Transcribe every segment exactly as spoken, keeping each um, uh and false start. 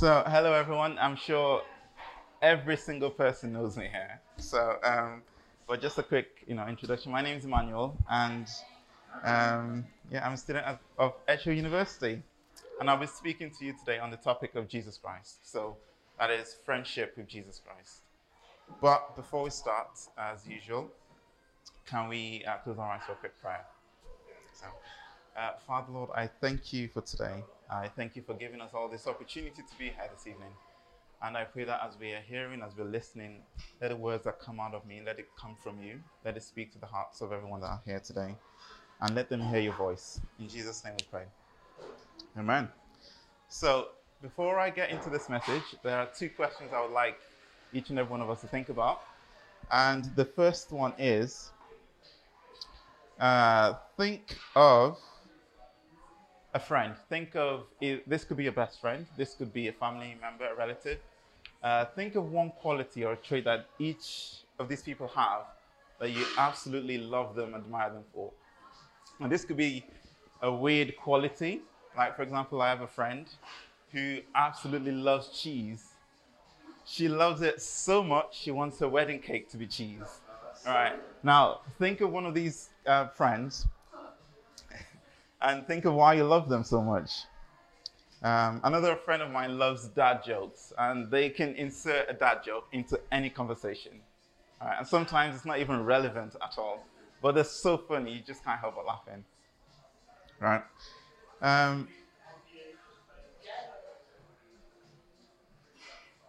So, hello everyone. I'm sure every single person knows me here. So, um, but just a quick, you know, introduction. My name is Emmanuel, and um, yeah, I'm a student of, of ECHO University, and I'll be speaking to you today on the topic of Jesus Christ. So, that is friendship with Jesus Christ. But before we start, as usual, can we uh, close our eyes for a quick prayer? So, uh, Father Lord, I thank you for today. I thank you for giving us all this opportunity to be here this evening. And I pray that as we are hearing, as we're listening, let the words that come out of me, let it come from you. Let it speak to the hearts of everyone that are here today. And let them hear your voice. In Jesus' name we pray. Amen. So before I get into this message, there are two questions I would like each and every one of us to think about. And the first one is, uh, think of a friend. Think of, this could be your best friend, this could be a family member, a relative. Uh, think of one quality or a trait that each of these people have that you absolutely love them, admire them for. And this could be a weird quality. Like, for example, I have a friend who absolutely loves cheese. She loves it so much, she wants her wedding cake to be cheese. All right, now think of one of these uh, friends and think of why you love them so much. Um, another friend of mine loves dad jokes, and they can insert a dad joke into any conversation. All right, and sometimes it's not even relevant at all, but they're so funny, you just can't help but laughing. Right? Um,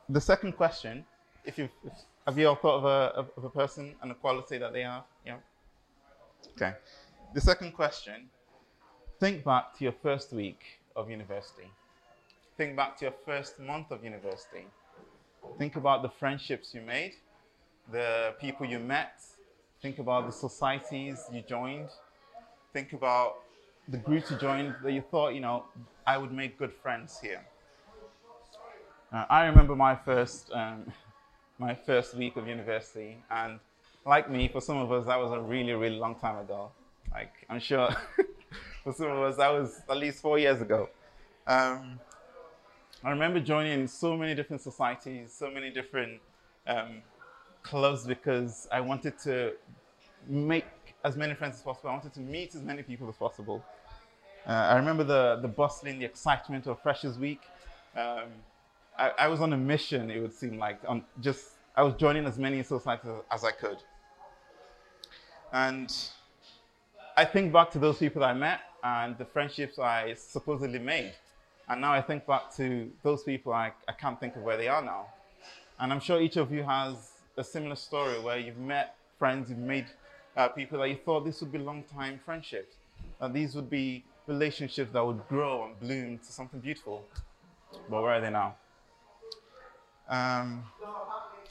the second question, if you've, if, have you all thought of a, of a person and the quality that they have? Yeah? Okay. The second question, think back to your first week of university. Think back to your first month of university. Think about the friendships you made, the people you met. Think about the societies you joined. Think about the groups you joined that you thought, you know, I would make good friends here. Uh, I remember my first, um, my first week of university, and like me, for some of us, that was a really, really long time ago. Like, I'm sure... For some of us, that was at least four years ago. Um, I remember joining so many different societies, so many different um, clubs, because I wanted to make as many friends as possible. I wanted to meet as many people as possible. Uh, I remember the, the bustling, the excitement of Freshers Week. Um, I, I was on a mission, it would seem like. On just, I was joining as many societies as I could. And I think back to those people I met and the friendships I supposedly made. And now I think back to those people, I, I can't think of where they are now. And I'm sure each of you has a similar story where you've met friends, you've made uh, people that you thought this would be long-time friendships. And these would be relationships that would grow and bloom to something beautiful. But where are they now? Um,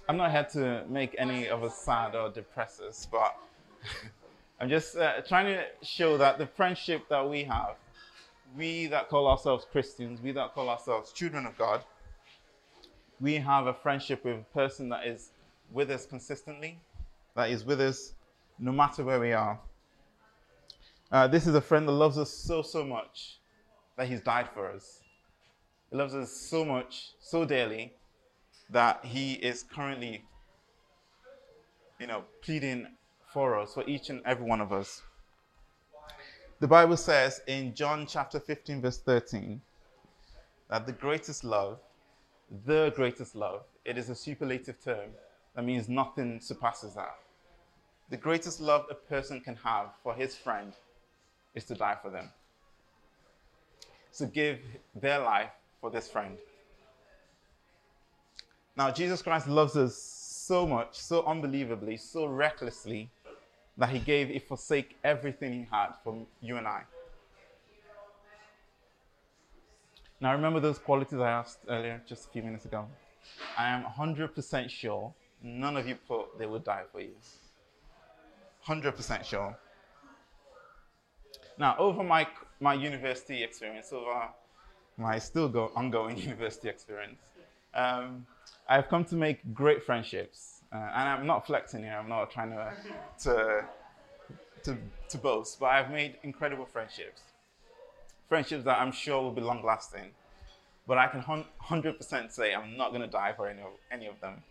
I'm not here to make any of us sad or depress us, but... I'm just uh, trying to show that the friendship that we have, we that call ourselves Christians, we that call ourselves children of God, we have a friendship with a person that is with us consistently, that is with us no matter where we are. Uh, this is a friend that loves us so, so much that he's died for us. He loves us so much, so dearly, that he is currently, you know, pleading for us, for each and every one of us. The Bible says in John chapter fifteen, verse thirteen, that the greatest love, the greatest love, it is a superlative term that means nothing surpasses that. The greatest love a person can have for his friend is to die for them. So give their life for this friend. Now, Jesus Christ loves us so much, so unbelievably, so recklessly, that he gave, he forsake everything he had for you and I. Now remember those qualities I asked earlier, just a few minutes ago. I am one hundred percent sure none of you thought they would die for you. one hundred percent sure. Now over my, my university experience, over my still go, ongoing university experience, um, I've come to make great friendships. Uh, and I'm not flexing here, I'm not trying to, to, to, to boast, but I've made incredible friendships. Friendships that I'm sure will be long-lasting. but I can one hundred percent say I'm not going to die for any of, any of them.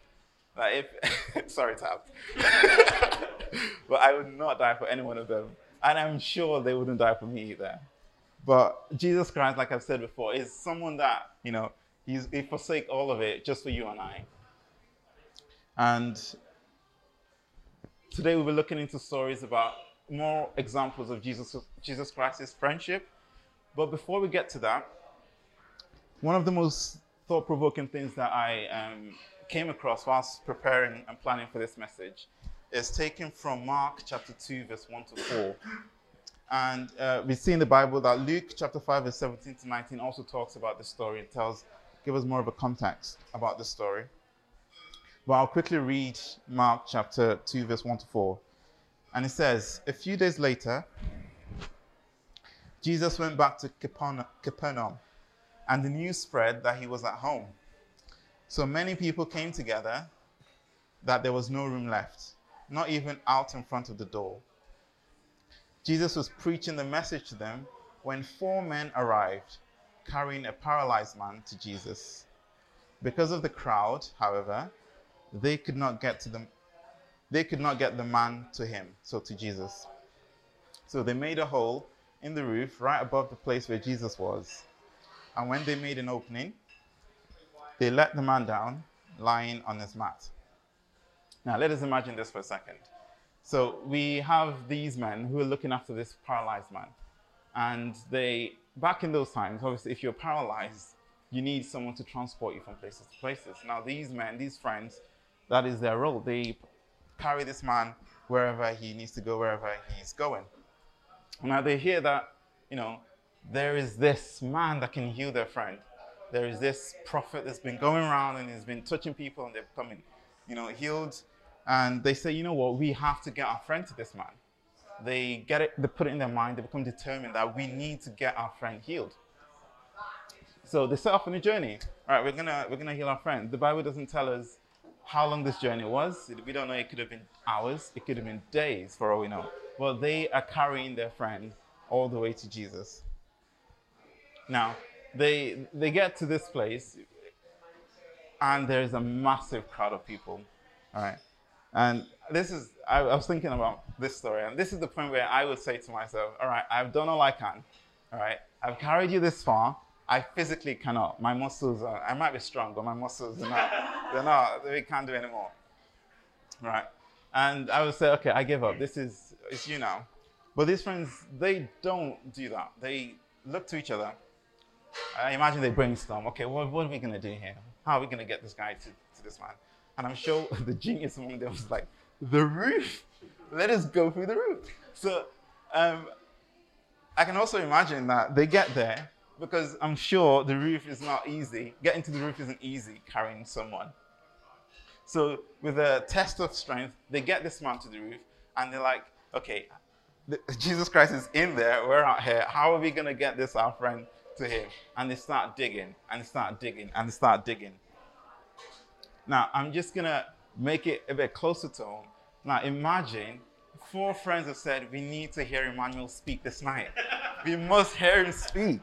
Like if, sorry, Tab. But I would not die for any one of them. And I'm sure they wouldn't die for me either. But Jesus Christ, like I've said before, is someone that, you know, he's, he forsake all of it just for you and I. And today we'll be looking into stories about more examples of Jesus, Jesus Christ's friendship. But before we get to that, one of the most thought-provoking things that I um, came across whilst preparing and planning for this message is taken from Mark chapter two, verse one to four. And uh, we see in the Bible that Luke chapter five, verse seventeen to nineteen also talks about this story and tells, give us more of a context about this story. But I'll quickly read Mark chapter two, verse one to four. And it says, a few days later, Jesus went back to Capernaum, and the news spread that he was at home. So many people came together that there was no room left, not even out in front of the door. Jesus was preaching the message to them when four men arrived, carrying a paralyzed man to Jesus. Because of the crowd, however, they could not get to them. They could not get the man to him, so to Jesus. So they made a hole in the roof right above the place where Jesus was. And when they made an opening, they let the man down, lying on his mat. Now, let us imagine this for a second. So we have these men who are looking after this paralyzed man. And they, back in those times, obviously, if you're paralyzed, you need someone to transport you from places to places. Now, these men, these friends, that is their role. They carry this man wherever he needs to go, wherever he's going. Now, they hear that, you know, there is this man that can heal their friend. There is this prophet that's been going around and has been touching people and they've become, you know, healed. And they say, you know what, we have to get our friend to this man. They get it, they put it in their mind, they become determined that we need to get our friend healed. So they set off on a journey. All right, we're gonna, we're gonna heal our friend. The Bible doesn't tell us how long this journey was. We don't know, it could have been hours, it could have been days for all we know. But they are carrying their friend all the way to Jesus. Now, They they get to this place, and there's a massive crowd of people, all right? And this is, I, I was thinking about this story, and this is the point where I would say to myself, all right, I've done all I can, all right? I've carried you this far. I physically cannot. My muscles are, I might be strong, but my muscles are not, they're not, they can't do anymore, right? And I would say, okay, I give up. This is, it's you now. But these friends, they don't do that. They look to each other. I imagine they brainstorm, okay, what, what are we going to do here? How are we going to get this guy to, to this man? And I'm sure the genius among them was like, the roof? Let us go through the roof. So um, I can also imagine that they get there because I'm sure the roof is not easy. Getting to the roof isn't easy carrying someone. So with a test of strength, they get this man to the roof and they're like, okay, the, Jesus Christ is in there. We're out here. How are we going to get this our friend to him? And they start digging and they start digging and they start digging. Now, I'm just gonna make it a bit closer to home. Now, imagine four friends have said, we need to hear Emmanuel speak this night. We must hear him speak.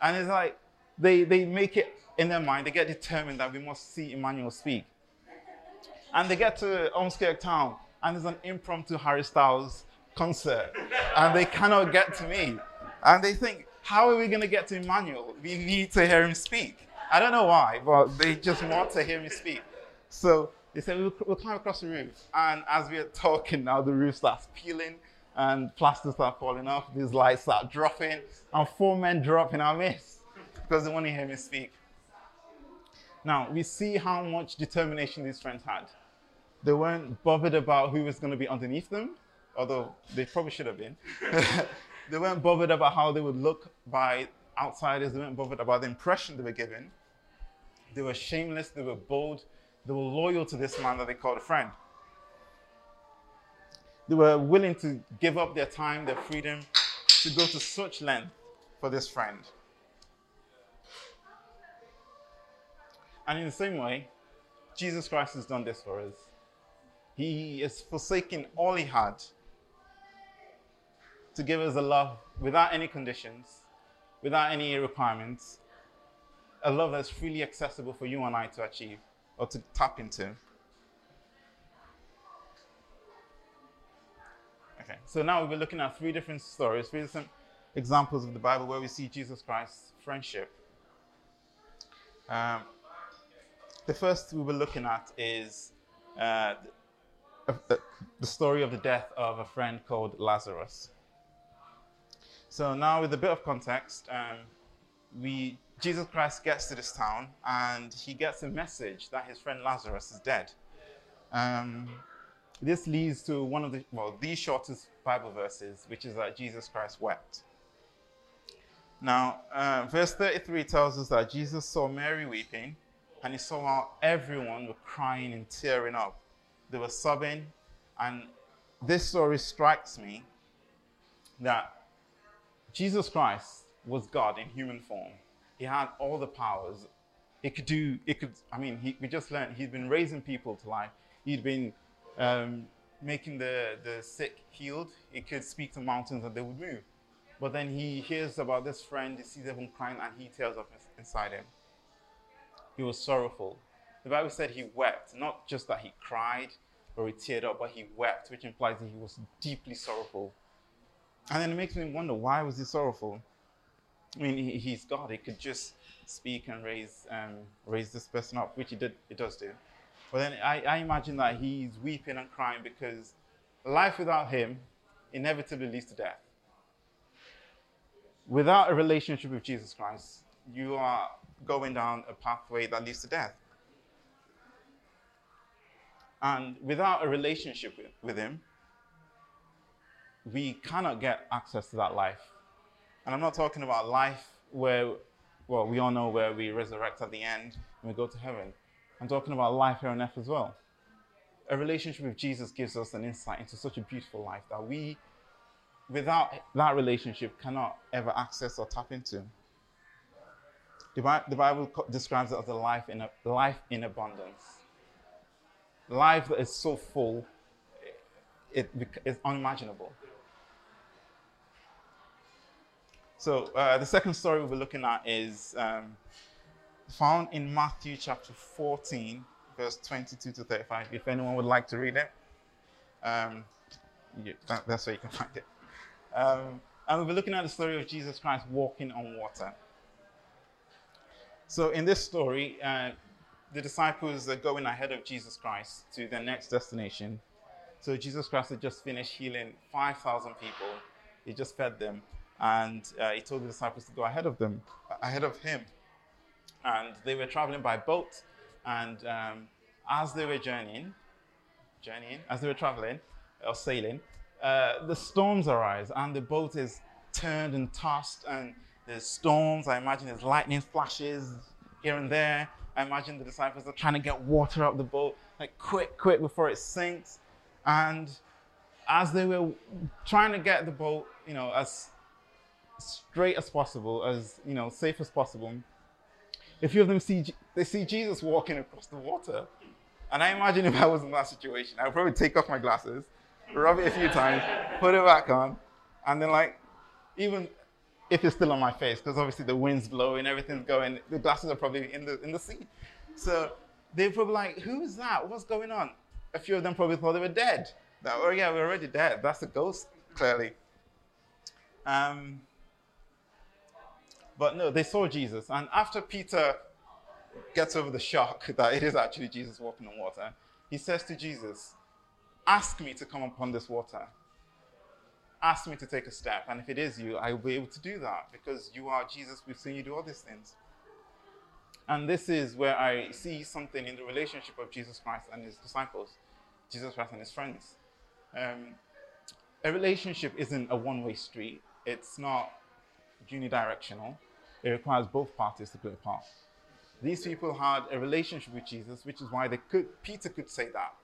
And it's like they, they make it in their mind, they get determined that we must see Emmanuel speak. And they get to Ormskirk Town and there's an impromptu Harry Styles concert and they cannot get to me. And they think, how are we going to get to Emmanuel? We need to hear him speak. I don't know why, but they just want to hear him speak. So they said, we'll, we'll climb across the roof. And as we're talking now, the roof starts peeling and plaster start falling off. These lights start dropping and four men drop in our midst because they want to hear me speak. Now, we see how much determination these friends had. They weren't bothered about who was going to be underneath them, although they probably should have been. They weren't bothered about how they would look by outsiders. They weren't bothered about the impression they were given. They were shameless. They were bold. They were loyal to this man that they called a friend. They were willing to give up their time, their freedom, to go to such length for this friend. And in the same way, Jesus Christ has done this for us. He has forsaken all he had to give us a love without any conditions, without any requirements, a love that's freely accessible for you and I to achieve or to tap into. Okay, so now we'll be looking at three different stories, three different examples of the Bible where we see Jesus Christ's friendship. Um, the first we'll be looking at is uh, the, the story of the death of a friend called Lazarus. So now with a bit of context, um, we, Jesus Christ gets to this town and he gets a message that his friend Lazarus is dead. Um, this leads to one of the, well, the shortest Bible verses, which is that Jesus Christ wept. Now, uh, verse thirty-three tells us that Jesus saw Mary weeping, and he saw how everyone were crying and tearing up. They were sobbing, and this story strikes me that Jesus Christ was God in human form. He had all the powers. He could do, it could, I mean, he, we just learned he'd been raising people to life. He'd been um, making the, the sick healed. He could speak to mountains and they would move. But then he hears about this friend, he sees everyone crying, and he tears up inside him. He was sorrowful. The Bible said he wept, not just that he cried or he teared up, but he wept, which implies that he was deeply sorrowful. And then it makes me wonder, why was he sorrowful? I mean, he, he's God. He could just speak and raise, um, raise this person up, which he did, it does do. But then I, I imagine that he's weeping and crying because life without him inevitably leads to death. Without a relationship with Jesus Christ, you are going down a pathway that leads to death. And without a relationship with, with him, we cannot get access to that life. And I'm not talking about life where, well, we all know where we resurrect at the end and we go to heaven. I'm talking about life here on earth as well. A relationship with Jesus gives us an insight into such a beautiful life that we, without that relationship, cannot ever access or tap into. The Bible describes it as a life in, a, life in abundance. Life that is so full, it is unimaginable. So uh, the second story we'll be looking at is um, found in Matthew chapter fourteen, verse twenty-two to thirty-five. If anyone would like to read it, um, you, that, that's where you can find it. Um, and we'll be looking at the story of Jesus Christ walking on water. So in this story, uh, the disciples are going ahead of Jesus Christ to their next destination. So Jesus Christ had just finished healing five thousand people. He just fed them, and uh, he told the disciples to go ahead of them, ahead of him. And they were traveling by boat, and um, as they were journeying, journeying, as they were traveling or sailing, uh, the storms arise, and the boat is turned and tossed, and there's storms. I imagine there's lightning flashes here and there. I imagine the disciples are trying to get water up the boat, like quick, quick before it sinks. And as they were trying to get the boat, you know, as straight as possible, as, you know, safe as possible, a few of them see, they see Jesus walking across the water. And I imagine if I was in that situation, I would probably take off my glasses, rub it a few times, put it back on, and then, like, even if it's still on my face, because obviously the wind's blowing, everything's going, the glasses are probably in the in the sea. So they're probably like, who is that? What's going on? A few of them probably thought they were dead. That, oh yeah, we're already dead. That's a ghost, clearly. Um, but no, they saw Jesus. And after Peter gets over the shock that it is actually Jesus walking on water, he says to Jesus, ask me to come upon this water. Ask me to take a step, and if it is you, I will be able to do that, because you are Jesus. We've seen you do all these things. And this is where I see something in the relationship of Jesus Christ and his disciples, Jesus Christ and his friends. Um, a relationship isn't a one-way street. It's not unidirectional. It requires both parties to play a part. These people had a relationship with Jesus, which is why they could, Peter could say that.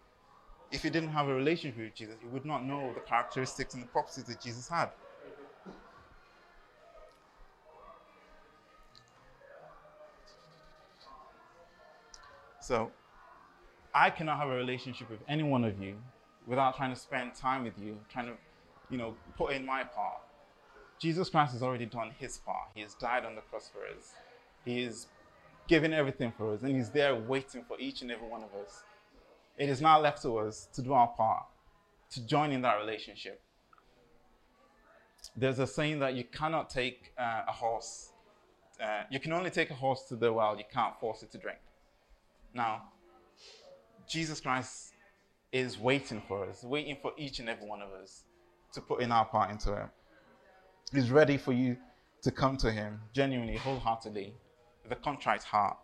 If he didn't have a relationship with Jesus, he would not know the characteristics and the properties that Jesus had. So, I cannot have a relationship with any one of you without trying to spend time with you, trying to, you know, put in my part. Jesus Christ has already done his part. He has died on the cross for us. He has given everything for us, and he's there waiting for each and every one of us. It is now left to us to do our part, to join in that relationship. There's a saying that you cannot take uh, a horse, uh, you can only take a horse to the well, you can't force it to drink. Now, Jesus Christ is waiting for us, waiting for each and every one of us to put in our part into it. He's ready for you to come to him genuinely, wholeheartedly, with a contrite heart.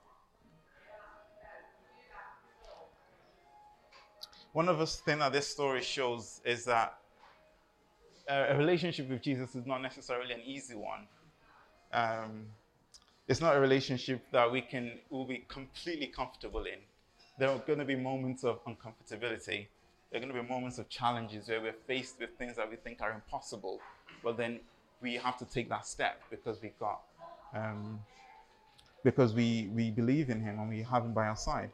One of the things that this story shows is that a relationship with Jesus is not necessarily an easy one. Um, it's not a relationship that we can will be completely comfortable in. There are going to be moments of uncomfortability. There are going to be moments of challenges where we're faced with things that we think are impossible, but then we have to take that step because we got, um, because we we believe in him and we have him by our side.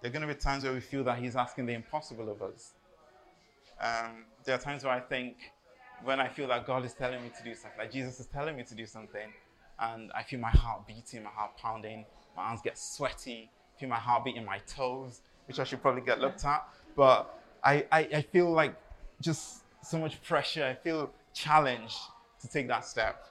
There are going to be times where we feel that he's asking the impossible of us. Um, there are times where I think, when I feel that God is telling me to do something, like Jesus is telling me to do something, and I feel my heart beating, my heart pounding, my hands get sweaty, I feel my heart beating my toes, which I should probably get looked at, but I, I, I feel like just so much pressure, I feel challenged to take that step.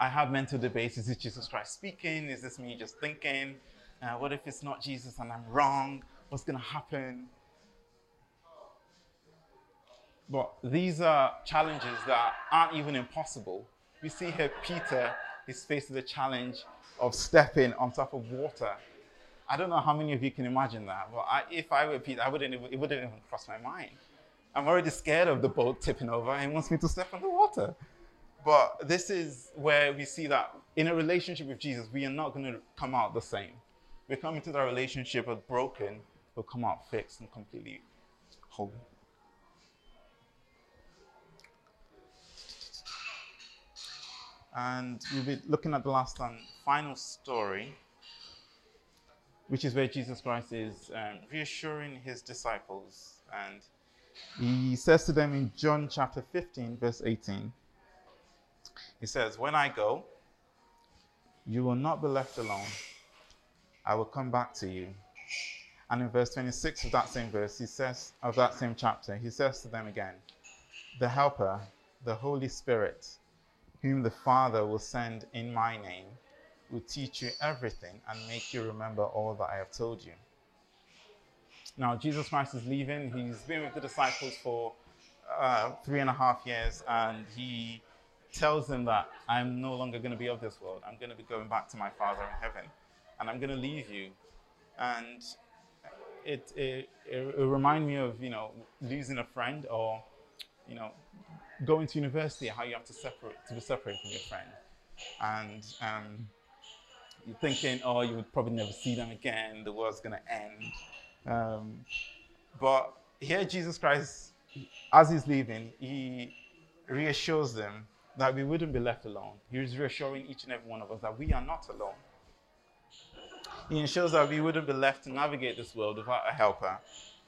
I have mental debates, is this Jesus Christ speaking? Is this me just thinking? Uh, what if it's not Jesus and I'm wrong? What's going to happen? But these are challenges that aren't even impossible. We see here Peter is faced with the challenge of stepping on top of water. I don't know how many of you can imagine that, but I, if I were Peter, I wouldn't, it wouldn't even cross my mind. I'm already scared of the boat tipping over and wants me to step on the water. But this is where we see that in a relationship with Jesus, we are not going to come out the same. We come into that relationship as broken, we'll come out fixed and completely whole. And we'll be looking at the last and final story, which is where Jesus Christ is um, reassuring his disciples. And he says to them in John chapter fifteen, verse eighteen, he says, "When I go, you will not be left alone. I will come back to you." And in verse twenty-six of that same verse, he says, of that same chapter, he says to them again, "The Helper, the Holy Spirit, whom the Father will send in my name, will teach you everything and make you remember all that I have told you." Now, Jesus Christ is leaving. He's been with the disciples for uh, three and a half years, and he tells them that I'm no longer going to be of this world. I'm going to be going back to my Father in heaven. And I'm going to leave you. And it, it, it, it reminds me of, you know, losing a friend, or, you know, going to university, how you have to separate, to be separated from your friend. And um, you're thinking, oh, you would probably never see them again. The world's going to end. Um, but here Jesus Christ, as he's leaving, he reassures them that we wouldn't be left alone. He is reassuring each and every one of us that we are not alone. He ensures that we wouldn't be left to navigate this world without a helper,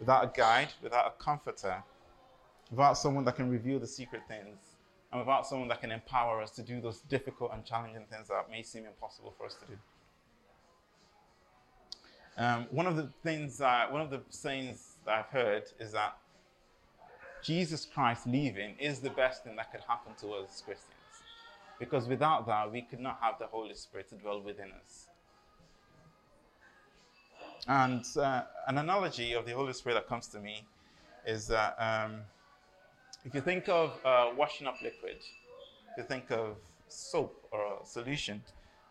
without a guide, without a comforter, without someone that can reveal the secret things, and without someone that can empower us to do those difficult and challenging things that may seem impossible for us to do. Um, one of the things, that, one of the sayings that I've heard is that Jesus Christ leaving is the best thing that could happen to us as Christians, because without that, we could not have the Holy Spirit to dwell within us. And uh, an analogy of the Holy Spirit that comes to me is that um, if you think of uh, washing up liquid, if you think of soap or a solution,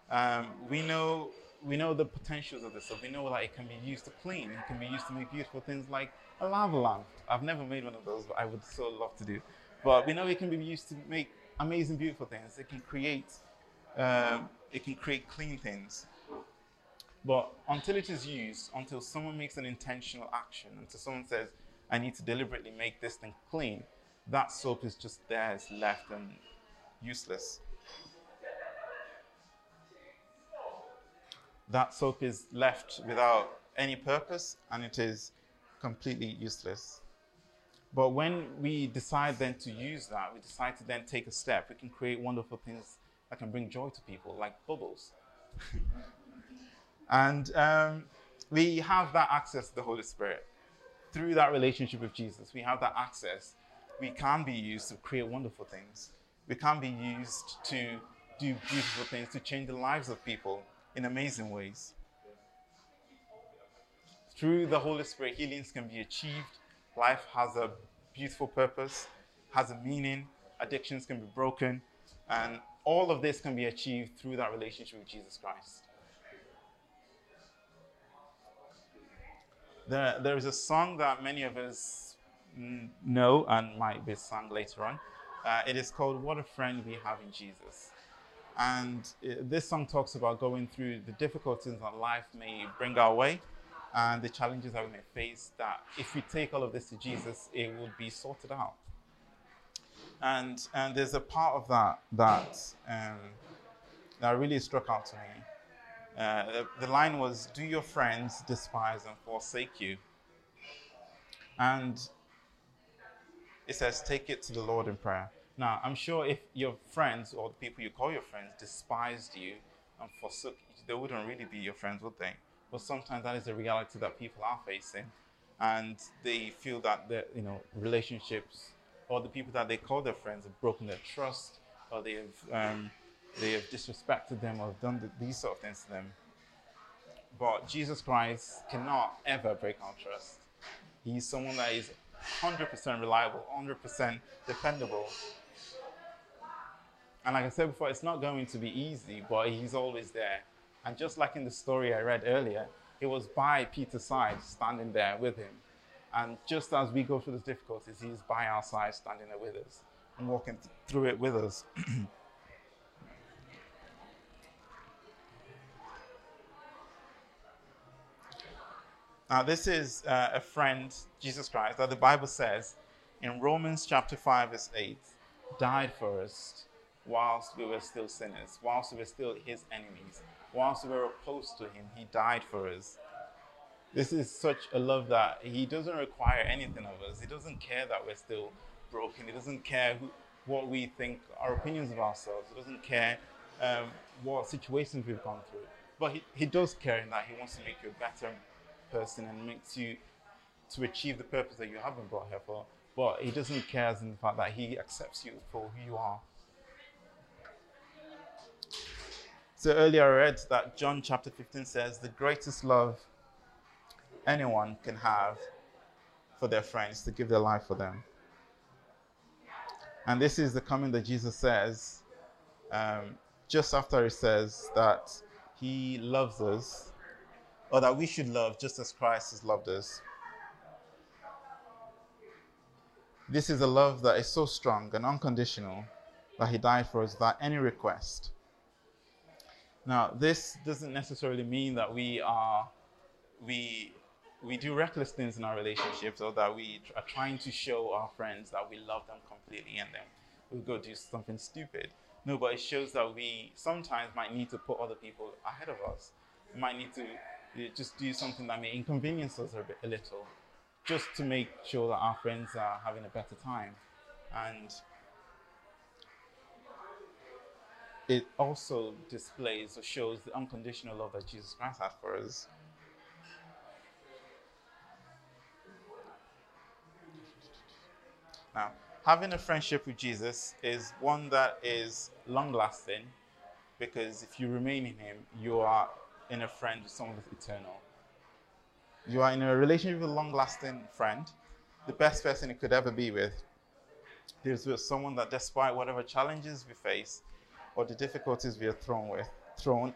um, we know we know the potentials of this soap. We know that it can be used to clean. It can be used to make beautiful things like a lava lamp. I've never made one of those, but I would so love to do. But we know it can be used to make amazing, beautiful things. It can create, um, it can create clean things. But until it is used, until someone makes an intentional action, until someone says, I need to deliberately make this thing clean, that soap is just there, it's left and useless. That soap is left without any purpose and it is completely useless. But when we decide then to use that, we decide to then take a step, we can create wonderful things that can bring joy to people, like bubbles. And um, we have that access to the Holy Spirit. Through that relationship with Jesus, we have that access. We can be used to create wonderful things. We can be used to do beautiful things, to change the lives of people in amazing ways. Through the Holy Spirit, healings can be achieved. Life has a beautiful purpose, has a meaning. Addictions can be broken. And all of this can be achieved through that relationship with Jesus Christ. There, there is a song that many of us know and might be sung later on. Uh, it is called "What a Friend We Have in Jesus." And it, this song talks about going through the difficulties that life may bring our way and the challenges that we may face, that if we take all of this to Jesus, it will be sorted out. And, and there's a part of that that, um, that really struck out to me. Uh, the line was, "Do your friends despise and forsake you?" And it says, "Take it to the Lord in prayer." Now, I'm sure if your friends or the people you call your friends despised you and forsook you, they wouldn't really be your friends, would they? But sometimes that is the reality that people are facing. And they feel that the, you know, relationships or the people that they call their friends have broken their trust, or they have... Um, They have disrespected them or done the, these sort of things to them. But Jesus Christ cannot ever break our trust. He is someone that is one hundred percent reliable, one hundred percent dependable. And like I said before, it's not going to be easy, but he's always there. And just like in the story I read earlier, it was by Peter's side, standing there with him. And just as we go through those difficulties, he's by our side, standing there with us and walking th- through it with us. Now, this is uh, a friend, Jesus Christ, that the Bible says in Romans chapter five, verse eight, died for us whilst we were still sinners, whilst we were still his enemies, whilst we were opposed to him, he died for us. This is such a love that he doesn't require anything of us. He doesn't care that we're still broken. He doesn't care who, what we think, our opinions of ourselves. He doesn't care um, what situations we've gone through. But he, he does care in that he wants to make you better person and makes you to achieve the purpose that you have been brought here for, but he doesn't care in the fact that he accepts you for who you are. So earlier I read that John chapter fifteen says the greatest love anyone can have for their friends, to give their life for them. And this is the comment that Jesus says um, just after he says that he loves us, or that we should love just as Christ has loved us. This is a love that is so strong and unconditional that he died for us without any request. Now, this doesn't necessarily mean that we are we we do reckless things in our relationships, or that we tr- are trying to show our friends that we love them completely and then we'll go do something stupid. No, but it shows that we sometimes might need to put other people ahead of us. We might need to You just do something that may inconvenience us a, bit, a little, just to make sure that our friends are having a better time. And it also displays or shows the unconditional love that Jesus Christ had for us. Now, having a friendship with Jesus is one that is long-lasting, because if you remain in him, you are in a friend with someone that's eternal. You are in a relationship with a long-lasting friend, the best person you could ever be with. There's with someone that, despite whatever challenges we face or the difficulties we are thrown with, thrown,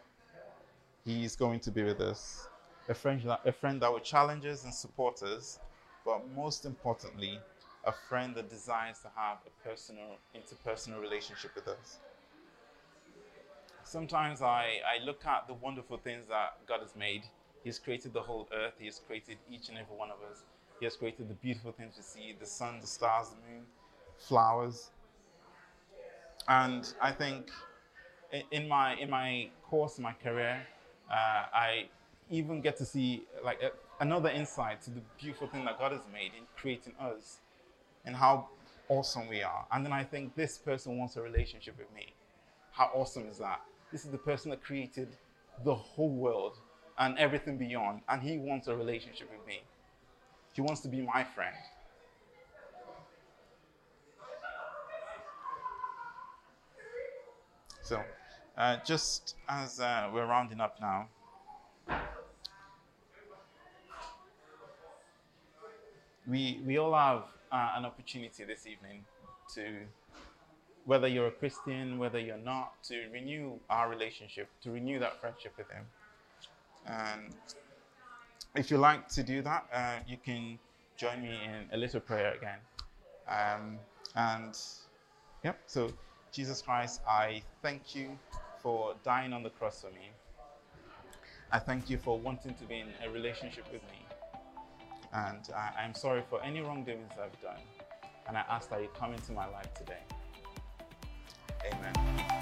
he is going to be with us. A friend, a friend that will challenge us and support us, but most importantly, a friend that desires to have a personal, interpersonal relationship with us. Sometimes I, I look at the wonderful things that God has made. He has created the whole earth. He has created each and every one of us. He has created the beautiful things we see, the sun, the stars, the moon, flowers. And I think in my in my course, my career, uh, I even get to see like a, another insight to the beautiful thing that God has made in creating us and how awesome we are. And then I think, this person wants a relationship with me. How awesome is that? This is the person that created the whole world and everything beyond, and he wants a relationship with me. He wants to be my friend. So, uh, just as uh, we're rounding up now, we we all have uh, an opportunity this evening to, whether you're a Christian, whether you're not, to renew our relationship, to renew that friendship with him. And if you like to do that, uh, you can join me in a little prayer again. Um, and, yep, so Jesus Christ, I thank you for dying on the cross for me. I thank you for wanting to be in a relationship with me. And I, I'm sorry for any wrongdoings I've done. And I ask that you come into my life today. Amen.